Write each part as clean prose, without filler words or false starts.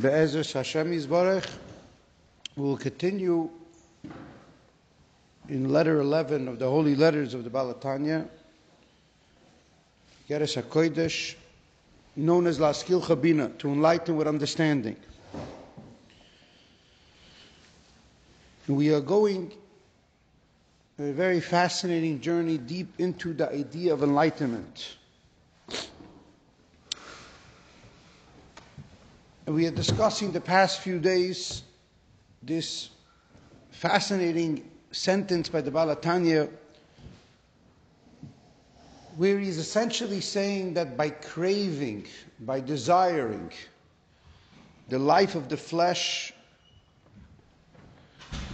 Be'ezras Hashem Yisbarach. We'll continue in letter 11 of the holy letters of the Baal HaTanya, Geras HaKoidesh, known as Laskilcha Bina, to enlighten with understanding. We are going a very fascinating journey deep into the idea of enlightenment. And we are discussing the past few days this fascinating sentence by the Baal HaTanya, where he's essentially saying that by craving, by desiring the life of the flesh,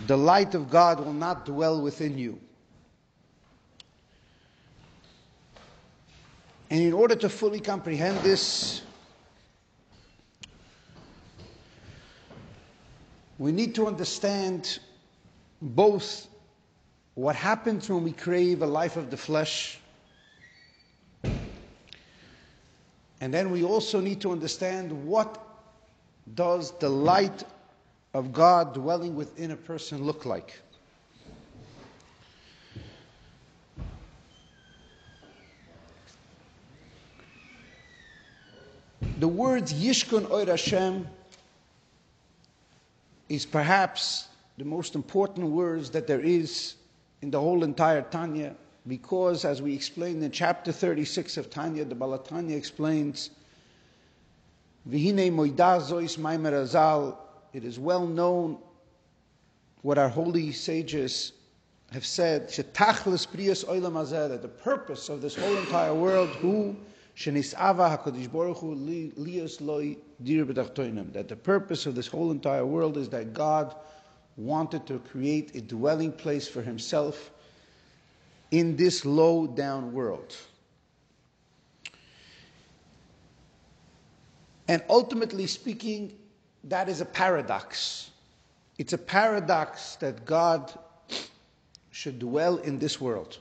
the light of God will not dwell within you. And in order to fully comprehend this, we need to understand both what happens when we crave a life of the flesh, and then we also need to understand what does the light of God dwelling within a person look like. The words Yishkon Ohr Hashem is perhaps the most important words that there is in the whole entire Tanya, because as we explained in chapter 36 of Tanya, the Baal HaTanya explains, Vihine Muidazois Maimerazal. It is well known what our holy sages have said, Shachlis prias Oylem Azed, that the purpose of this whole entire world, that the purpose of this whole entire world is that God wanted to create a dwelling place for himself in this low down world. And ultimately speaking, that is a paradox. It's a paradox that God should dwell in this world,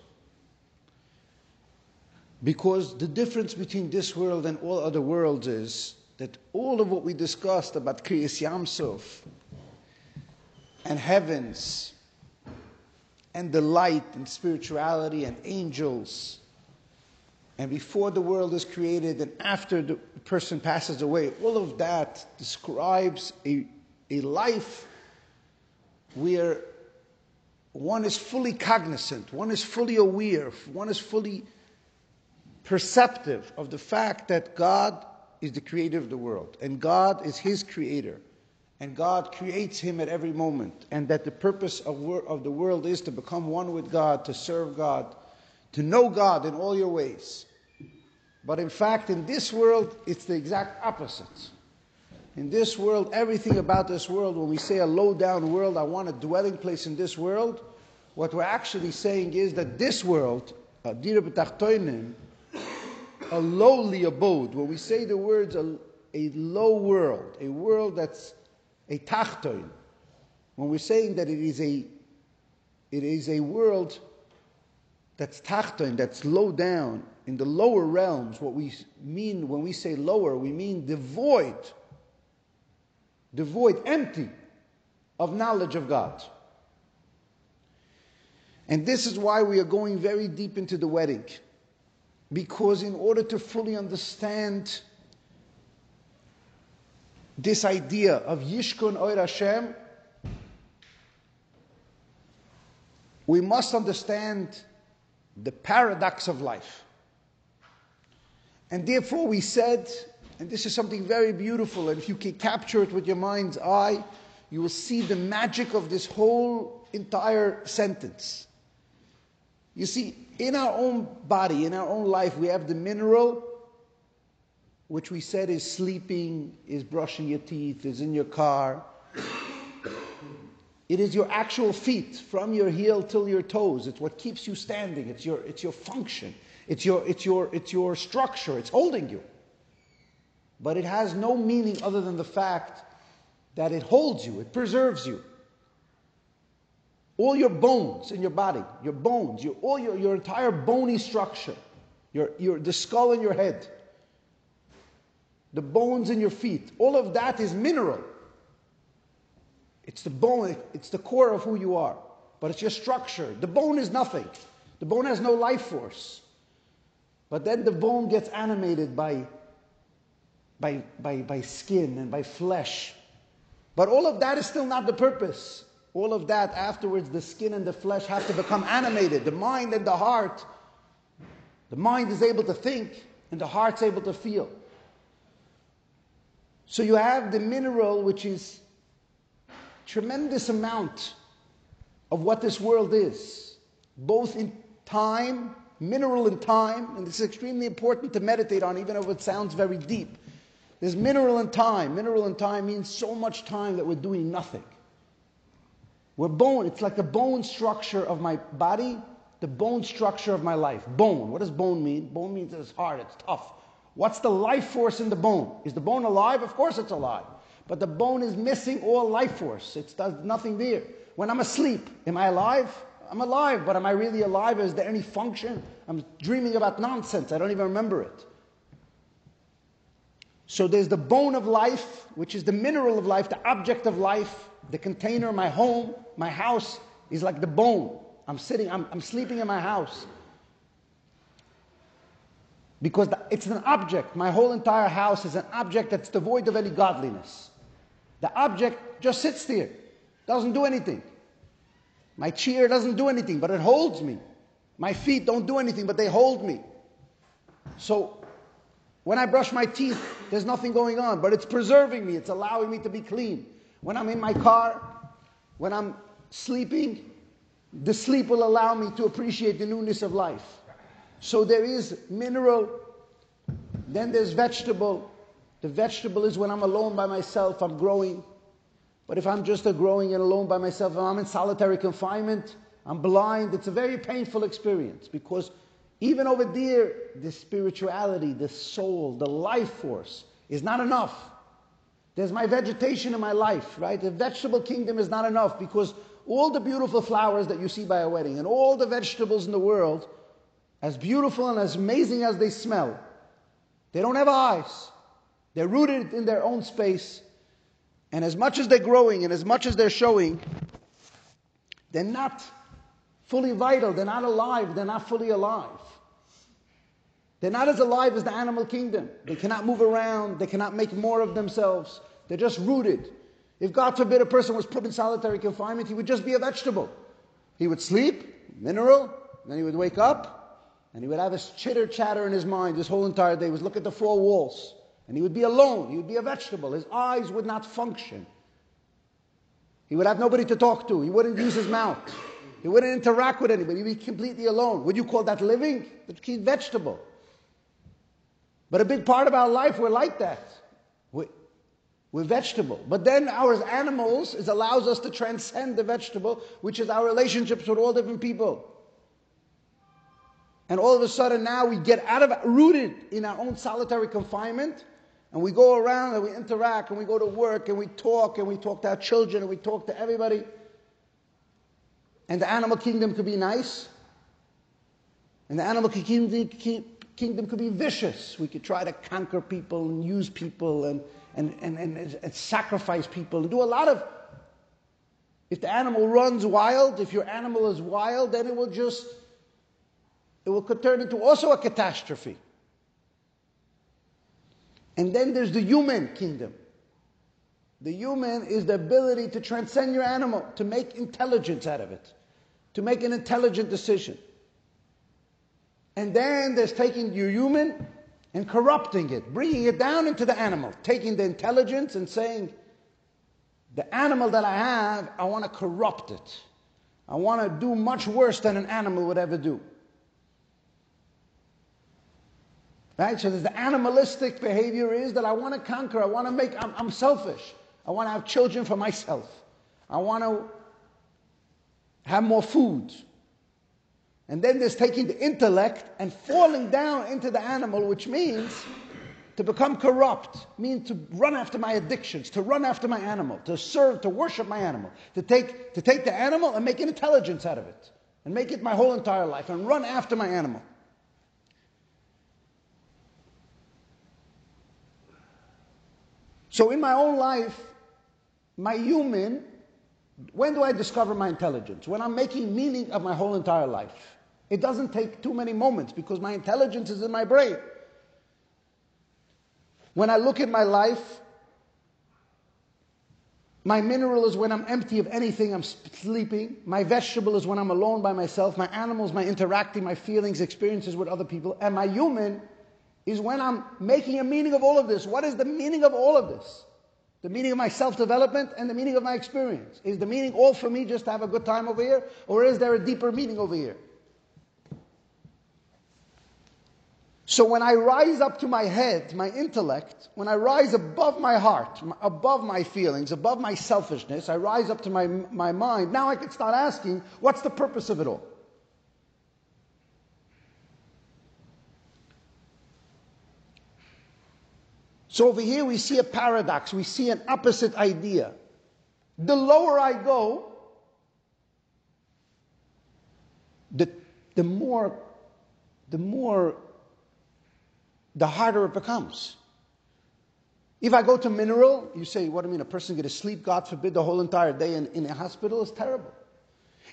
because the difference between this world and all other worlds is that all of what we discussed about Kriyasi Yamsuf and heavens and the light and spirituality and angels and before the world is created and after the person passes away, all of that describes a life where one is fully cognizant, one is fully aware, one is fully perceptive of the fact that God is the creator of the world, and God is his creator, and God creates him at every moment, and that the purpose of the world is to become one with God, to serve God, to know God in all your ways. But in fact, in this world, it's the exact opposite. In this world, everything about this world, when we say a low-down world, I want a dwelling place in this world, what we're actually saying is that this world, a lowly abode, when we say the words a low world, a world that's a tachtoin, when we're saying that it is a world that's tachtoin, that's low down, in the lower realms, what we mean when we say lower, we mean devoid, empty of knowledge of God. And this is why we are going very deep into the wedding, because in order to fully understand this idea of Yishkon Ohr Hashem, we must understand the paradox of life. And therefore we said, and this is something very beautiful, and if you can capture it with your mind's eye, you will see the magic of this whole entire sentence. You see, in our own body, in our own life, we have the mineral, which we said is sleeping, is brushing your teeth, is in your car. It is your actual feet, from your heel till your toes. It's what keeps you standing. It's your function. It's your structure. It's holding you. But it has no meaning other than the fact that it holds you. It preserves you. All your bones in your body, your bones, your entire bony structure, the skull in your head, the bones in your feet, all of that is mineral. It's the bone, it's the core of who you are, but it's your structure. The bone is nothing. The bone has no life force. But then the bone gets animated by skin and by flesh. But all of that is still not the purpose. All of that afterwards, the skin and the flesh have to become animated. The mind and the heart. The mind is able to think and the heart's able to feel. So you have the mineral, which is tremendous amount of what this world is, both in time, mineral in time, and this is extremely important to meditate on, even if it sounds very deep. There's mineral in time. Mineral in time means so much time that we're doing nothing. We're bone. It's like the bone structure of my body, the bone structure of my life. Bone. What does bone mean? Bone means it's hard, it's tough. What's the life force in the bone? Is the bone alive? Of course it's alive. But the bone is missing all life force. It does nothing there. When I'm asleep, am I alive? I'm alive, but am I really alive? Is there any function? I'm dreaming about nonsense. I don't even remember it. So there's the bone of life, which is the mineral of life, the object of life, the container, my home, my house is like the bone. I'm sitting, I'm sleeping in my house. Because it's an object. My whole entire house is an object that's devoid of any godliness. The object just sits there, doesn't do anything. My chair doesn't do anything, but it holds me. My feet don't do anything, but they hold me. So when I brush my teeth, there's nothing going on, but it's preserving me. It's allowing me to be clean. When I'm in my car, when I'm sleeping, the sleep will allow me to appreciate the newness of life. So there is mineral, then there's vegetable. The vegetable is when I'm alone by myself, I'm growing. But if I'm just growing and alone by myself, and I'm in solitary confinement, I'm blind, it's a very painful experience. Because even over there, the spirituality, the soul, the life force is not enough. There's my vegetation in my life, right? The vegetable kingdom is not enough because all the beautiful flowers that you see by a wedding and all the vegetables in the world, as beautiful and as amazing as they smell, they don't have eyes. They're rooted in their own space. And as much as they're growing and as much as they're showing, they're not fully vital. They're not alive. They're not fully alive. They're not as alive as the animal kingdom. They cannot move around. They cannot make more of themselves. They're just rooted. If God forbid a person was put in solitary confinement, he would just be a vegetable. He would sleep, mineral, then he would wake up. And he would have his chitter-chatter in his mind this whole entire day. He would look at the four walls. And he would be alone. He would be a vegetable. His eyes would not function. He would have nobody to talk to. He wouldn't use his mouth. He wouldn't interact with anybody. He would be completely alone. Would you call that living? He's vegetable. But a big part of our life, we're like that. We're vegetable. But then our animals, it allows us to transcend the vegetable, which is our relationships with all different people. And all of a sudden now we get out of rooted in our own solitary confinement, and we go around and we interact and we go to work and we talk to our children and we talk to everybody. And the animal kingdom could be nice, and the animal kingdom could be vicious. We could try to conquer people and use people and sacrifice people and do a lot of. If the animal runs wild, if your animal is wild, then it will just. It will turn into also a catastrophe. And then there's the human kingdom. The human is the ability to transcend your animal, to make intelligence out of it, to make an intelligent decision. And then there's taking your human and corrupting it, bringing it down into the animal, taking the intelligence and saying, the animal that I have, I want to corrupt it. I want to do much worse than an animal would ever do. Right? So there's the animalistic behavior is that I want to conquer, I want to make, I'm selfish. I want to have children for myself. I want to have more food. And then there's taking the intellect and falling down into the animal, which means to become corrupt, means to run after my addictions, to run after my animal, to serve, to worship my animal, to take the animal and make an intelligence out of it, and make it my whole entire life, and run after my animal. So in my own life, my human, when do I discover my intelligence? When I'm making meaning of my whole entire life. It doesn't take too many moments because my intelligence is in my brain. When I look at my life, my mineral is when I'm empty of anything, I'm sleeping. My vegetable is when I'm alone by myself. My animals, my interacting, my feelings, experiences with other people. And my human is when I'm making a meaning of all of this. What is the meaning of all of this? The meaning of my self-development and the meaning of my experience. Is the meaning all for me just to have a good time over here? Or is there a deeper meaning over here? So when I rise up to my head, my intellect, when I rise above my heart, above my feelings, above my selfishness, I rise up to my mind, now I can start asking, what's the purpose of it all? So over here we see a paradox, we see an opposite idea. The lower I go, the more the harder it becomes. If I go to mineral, you say, what do you mean, a person going to sleep, God forbid, the whole entire day in a hospital is terrible.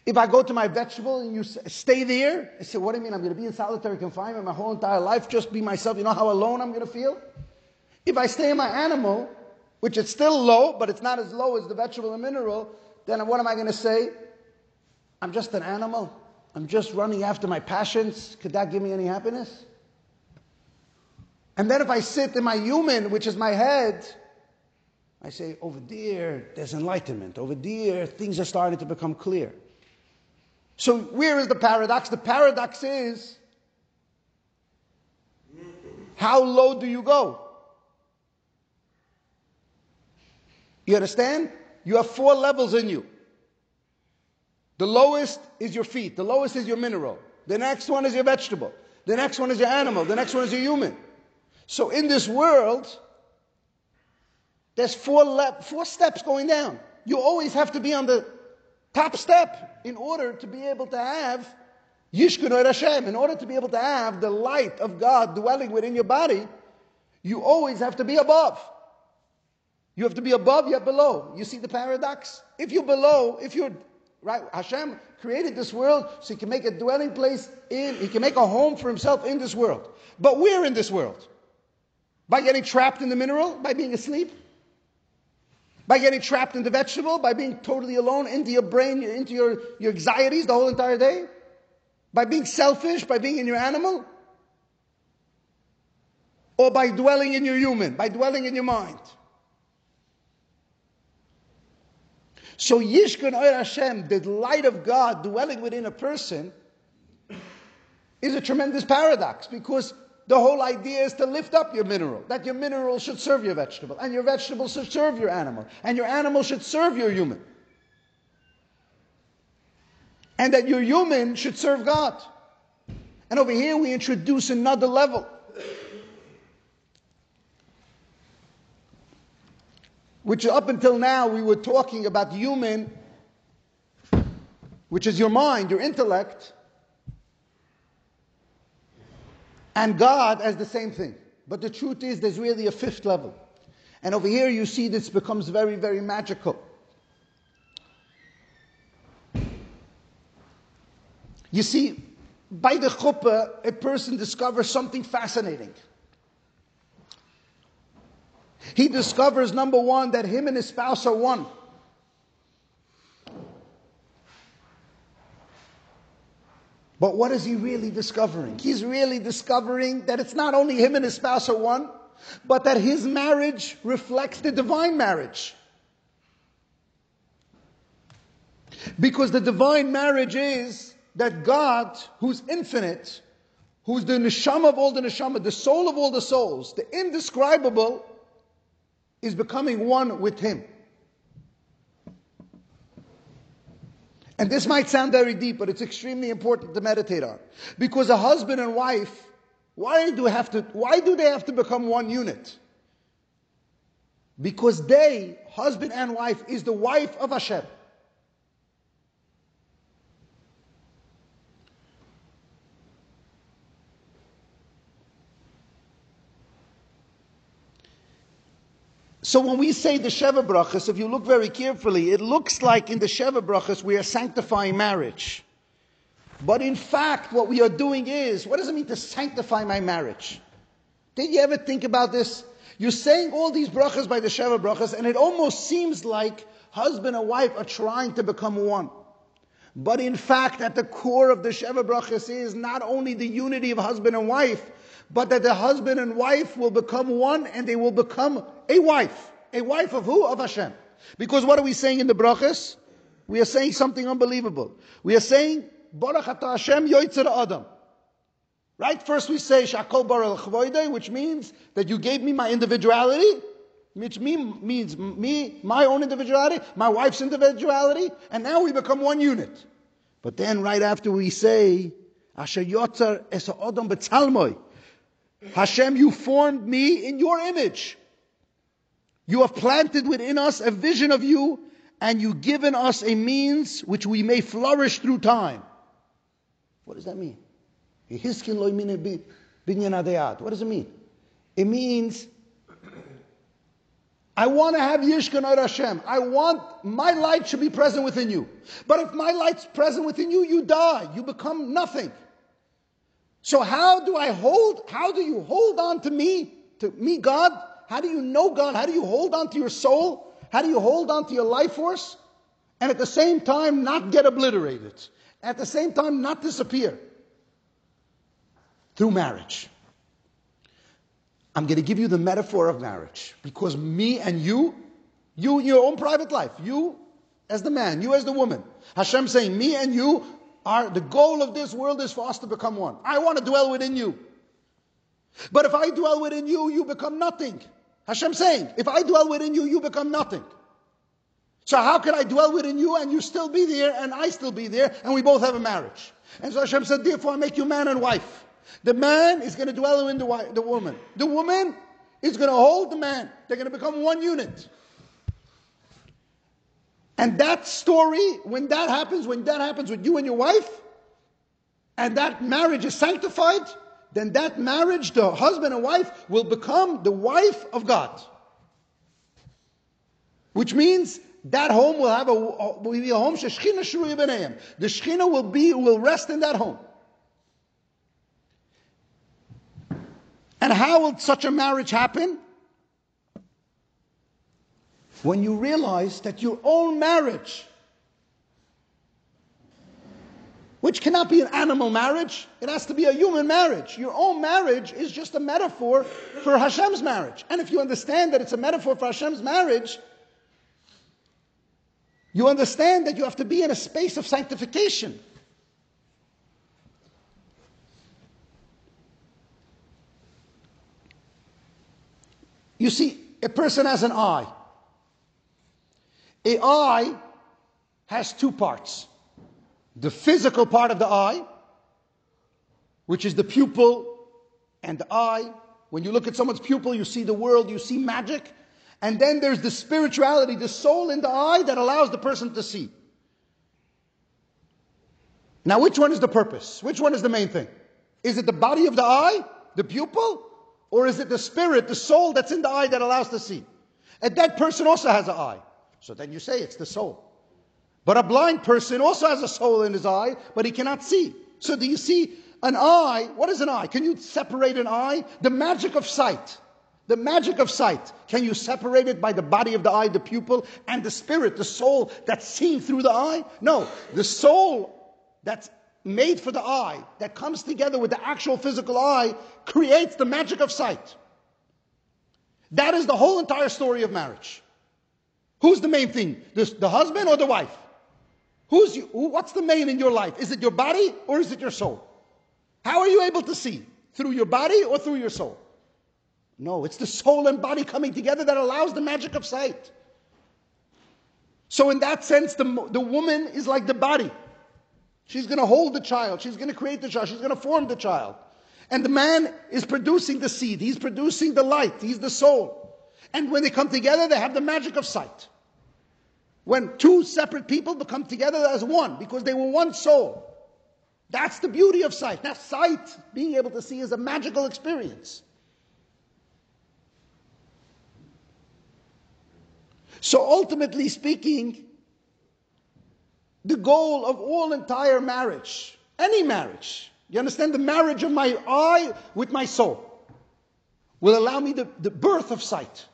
If I go to my vegetable and you stay there, I say, what do you mean, I'm going to be in solitary confinement my whole entire life, just be myself, you know how alone I'm going to feel? If I stay in my animal, which is still low, but it's not as low as the vegetable and mineral, then what am I going to say? I'm just an animal. I'm just running after my passions. Could that give me any happiness? And then if I sit in my human, which is my head, I say, over there, there's enlightenment. Over there, things are starting to become clear. So where is the paradox? The paradox is, how low do you go? You understand? You have four levels in you. The lowest is your feet. The lowest is your mineral. The next one is your vegetable. The next one is your animal. The next one is your human. So in this world, there's four steps going down. You always have to be on the top step in order to be able to have Yishkeno Yir Hashem, in order to be able to have the light of God dwelling within your body, you always have to be above. You have to be above, yet below. You see the paradox? If you're below, if you're right, Hashem created this world so He can make a dwelling place in, He can make a home for Himself in this world. But we're in this world. By getting trapped in the mineral, by being asleep, by getting trapped in the vegetable, by being totally alone into your brain, into your anxieties the whole entire day, by being selfish, by being in your animal, or by dwelling in your human, by dwelling in your mind. So Yishkon Ohr Hashem, the light of God dwelling within a person, is a tremendous paradox because the whole idea is to lift up your mineral, that your mineral should serve your vegetable, and your vegetable should serve your animal, and your animal should serve your human. And that your human should serve God. And over here we introduce another level. Which up until now we were talking about human, which is your mind, your intellect, and God as the same thing. But the truth is there's really a fifth level. And over here you see this becomes very, very magical. You see, by the chuppah, a person discovers something fascinating. He discovers, number one, that him and his spouse are one. But what is he really discovering? He's really discovering that it's not only him and his spouse are one, but that his marriage reflects the divine marriage. Because the divine marriage is that God, who's infinite, who's the neshama of all the neshama, the soul of all the souls, the indescribable, is becoming one with Him. And this might sound very deep, but it's extremely important to meditate on. Because a husband and wife, why do they have to become one unit? Because they, husband and wife, is the wife of Hashem. So when we say the Sheva Brachos, if you look very carefully, it looks like in the Sheva Brachos we are sanctifying marriage. But in fact, what we are doing is, what does it mean to sanctify my marriage? Did you ever think about this? You're saying all these brachas by the Sheva Brachos, and it almost seems like husband and wife are trying to become one. But in fact, at the core of the Sheva Brachos is not only the unity of husband and wife, but that the husband and wife will become one, and they will become a wife. A wife of who? Of Hashem. Because what are we saying in the brachas? We are saying something unbelievable. We are saying, Baruch atah Hashem, Yoitzir Adam. Right? First we say, Shaqob baruch voday, which means that you gave me my individuality, which means me, my own individuality, my wife's individuality, and now we become one unit. But then right after we say, Asher Yotzer Esor Odom B'talmoy, Hashem, you formed me in your image. You have planted within us a vision of you, and you've given us a means which we may flourish through time. What does that mean? What does it mean? It means, I want to have Yishkan Ad Hashem. I want, my light should be present within you. But if my light's present within you, you die. You become nothing. So how do you hold on to me, God? How do you know God? How do you hold on to your soul? How do you hold on to your life force? And at the same time, not get obliterated. At the same time, not disappear. Through marriage. I'm going to give you the metaphor of marriage. Because me and you in your own private life, you as the man, you as the woman. Hashem saying, me and you, the goal of this world is for us to become one. I want to dwell within you. But if I dwell within you, you become nothing. Hashem saying, if I dwell within you, you become nothing. So how can I dwell within you and you still be there and I still be there and we both have a marriage? And so Hashem said, therefore I make you man and wife. The man is going to dwell within the woman. The woman is going to hold the man. They're going to become one unit. And that story, when that happens with you and your wife, and that marriage is sanctified, then that marriage, the husband and wife, will become the wife of God. Which means that home will have a home, Shekhinah Shruya B'nayim. The Shekhinah will rest in that home. And how will such a marriage happen? When you realize that your own marriage, which cannot be an animal marriage, it has to be a human marriage. Your own marriage is just a metaphor for Hashem's marriage. And if you understand that it's a metaphor for Hashem's marriage, you understand that you have to be in a space of sanctification. You see, a person has an eye. The eye has two parts. The physical part of the eye, which is the pupil and the eye. When you look at someone's pupil, you see the world, you see magic. And then there's the spirituality, the soul in the eye that allows the person to see. Now, which one is the purpose? Which one is the main thing? Is it the body of the eye, the pupil? Or is it the spirit, the soul that's in the eye that allows to see? And that person also has an eye. So then you say it's the soul. But a blind person also has a soul in his eye, but he cannot see. So do you see an eye? What is an eye? Can you separate an eye? The magic of sight. The magic of sight. Can you separate it by the body of the eye, the pupil, and the spirit, the soul that's seen through the eye? No. The soul that's made for the eye, that comes together with the actual physical eye, creates the magic of sight. That is the whole entire story of marriage. Who's the main thing? The husband or the wife? What's the main in your life? Is it your body or is it your soul? How are you able to see? Through your body or through your soul? No, it's the soul and body coming together that allows the magic of sight. So in that sense, the woman is like the body. She's going to hold the child. She's going to create the child. She's going to form the child. And the man is producing the seed. He's producing the light. He's the soul. And when they come together, they have the magic of sight. When two separate people become together as one, because they were one soul. That's the beauty of sight. Now sight, being able to see, is a magical experience. So ultimately speaking, the goal of all entire marriage, any marriage, you understand, the marriage of my eye with my soul, will allow me the birth of sight.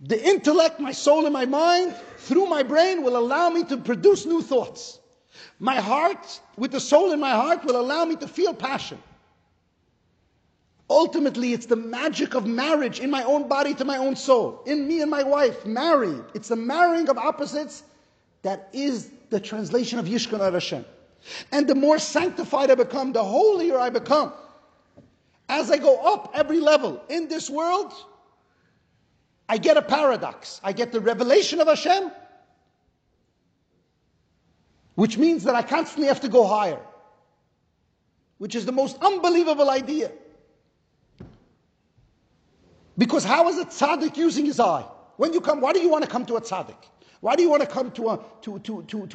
The intellect, my soul and my mind, through my brain, will allow me to produce new thoughts. My heart, with the soul in my heart, will allow me to feel passion. Ultimately, it's the magic of marriage in my own body to my own soul. In me and my wife, married. It's the marrying of opposites that is the translation of Yishkon Ohr Hashem. And the more sanctified I become, the holier I become. As I go up every level in this world, I get a paradox. I get the revelation of Hashem, which means that I constantly have to go higher, which is the most unbelievable idea. Because how is a tzaddik using his eye? When you come, why do you want to come to a tzaddik? Why do you want to come to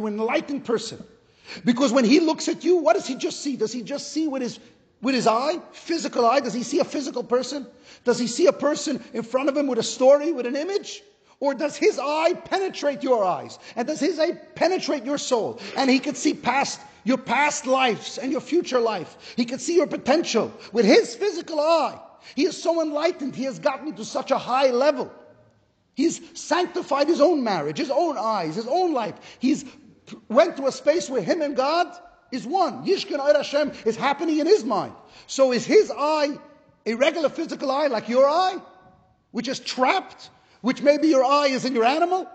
an enlightened person? Because when he looks at you, what does he just see? Does he just see with his eye, physical eye? Does he see a physical person? Does he see a person in front of him with a story, with an image? Or does his eye penetrate your eyes? And does his eye penetrate your soul? And he can see past your past lives and your future life. He can see your potential with his physical eye. He is so enlightened. He has gotten me to such a high level. He's sanctified his own marriage, his own eyes, his own life. He's went to a space where him and God is one. Yishkan Ad Hashem is happening in his mind. So is his eye a regular physical eye like your eye, which is trapped? Which maybe your eye is in your animal.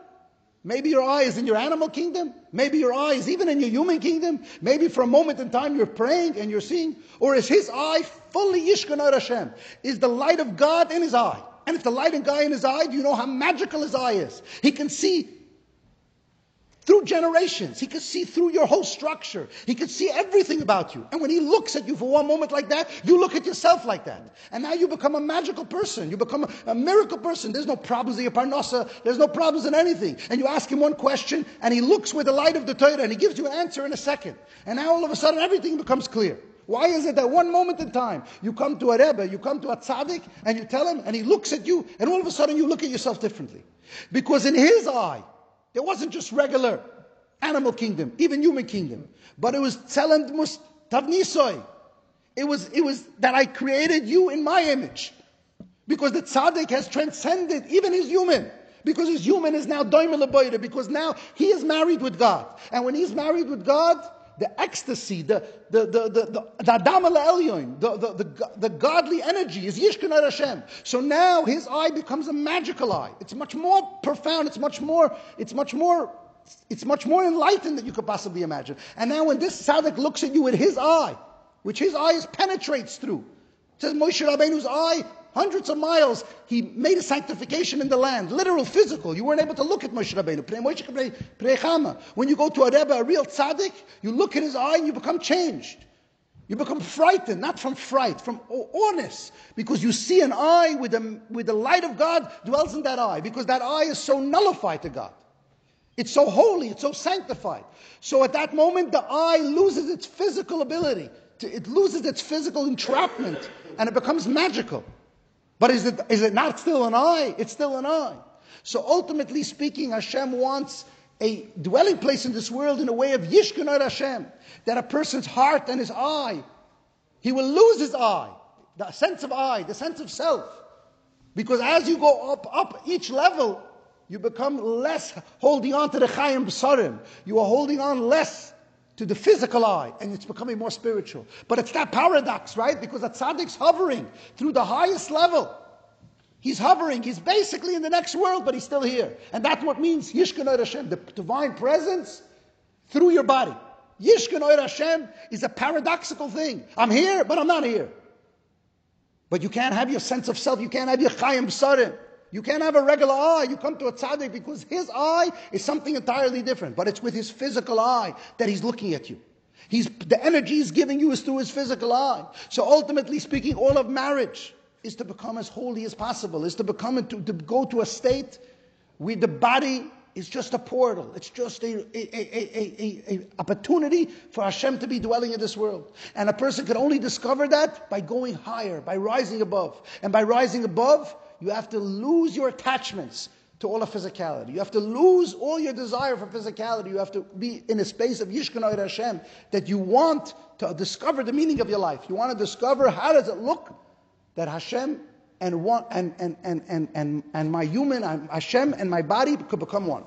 Maybe your eye is in your animal kingdom. Maybe your eye is even in your human kingdom. Maybe for a moment in time you're praying and you're seeing. Or is his eye fully Yishkon Ohr Hashem? Is the light of God in his eye? And if the light of God in his eye, do you know how magical his eye is? He can see through generations. He can see through your whole structure. He can see everything about you. And when he looks at you for one moment like that, you look at yourself like that. And now you become a magical person. You become a miracle person. There's no problems in your parnasa. There's no problems in anything. And you ask him one question, and he looks with the light of the Torah, and he gives you an answer in a second. And now all of a sudden everything becomes clear. Why is it that one moment in time, you come to a Rebbe, you come to a tzaddik, and you tell him, and he looks at you, and all of a sudden you look at yourself differently? Because in his eye, it wasn't just regular animal kingdom, even human kingdom, but it was tzelem d'mus tavnisoy. It was that I created you in my image, because the tzaddik has transcended even his human, because his human is now doyma lebo'ir, because now he is married with God, and when he's married with God, the ecstasy, the adama le'elyon, the godly energy is Yishkon Ohr Hashem. So now his eye becomes a magical eye. It's much more profound. It's much more enlightened than you could possibly imagine. And now when this tzaddik looks at you with his eye, which his eye penetrates through, it says Moshe Rabbeinu's eye, hundreds of miles, he made a sanctification in the land. Literal, physical. You weren't able to look at Moshe Rabbeinu. When you go to a Rebbe, a real tzaddik, you look in his eye and you become changed. You become frightened, not from fright, from awness. Because you see an eye with the light of God dwells in that eye. Because that eye is so nullified to God. It's so holy, it's so sanctified. So at that moment, the eye loses its physical ability. It loses its physical entrapment. And it becomes magical. But is it not still an eye? It's still an eye. So ultimately speaking, Hashem wants a dwelling place in this world in a way of Yishkon Ohr Hashem, that a person's heart and his eye, he will lose his eye, the sense of eye, the sense of self. Because as you go up each level, you become less holding on to the Chayim B'Sarim. You are holding on less to the physical eye, and it's becoming more spiritual. But it's that paradox, right? Because a tzaddik's hovering through the highest level. He's hovering, he's basically in the next world, but he's still here. And that's what means Yishkon Ohr Hashem, the divine presence through your body. Yishkon Ohr Hashem is a paradoxical thing. I'm here, but I'm not here. But you can't have your sense of self, you can't have your Chayim B'Sarim. You can't have a regular eye. You come to a tzaddik because his eye is something entirely different. But it's with his physical eye that he's looking at you. The energy he's giving you is through his physical eye. So ultimately speaking, all of marriage is to become as holy as possible. Is to become to go to a state where the body is just a portal. It's just a opportunity for Hashem to be dwelling in this world. And a person can only discover that by going higher, by rising above. And by rising above, you have to lose your attachments to all of physicality. You have to lose all your desire for physicality. You have to be in a space of Yishkeno Yir Hashem, that you want to discover the meaning of your life. You want to discover how does it look that Hashem and one, and my human, Hashem and my body could become one.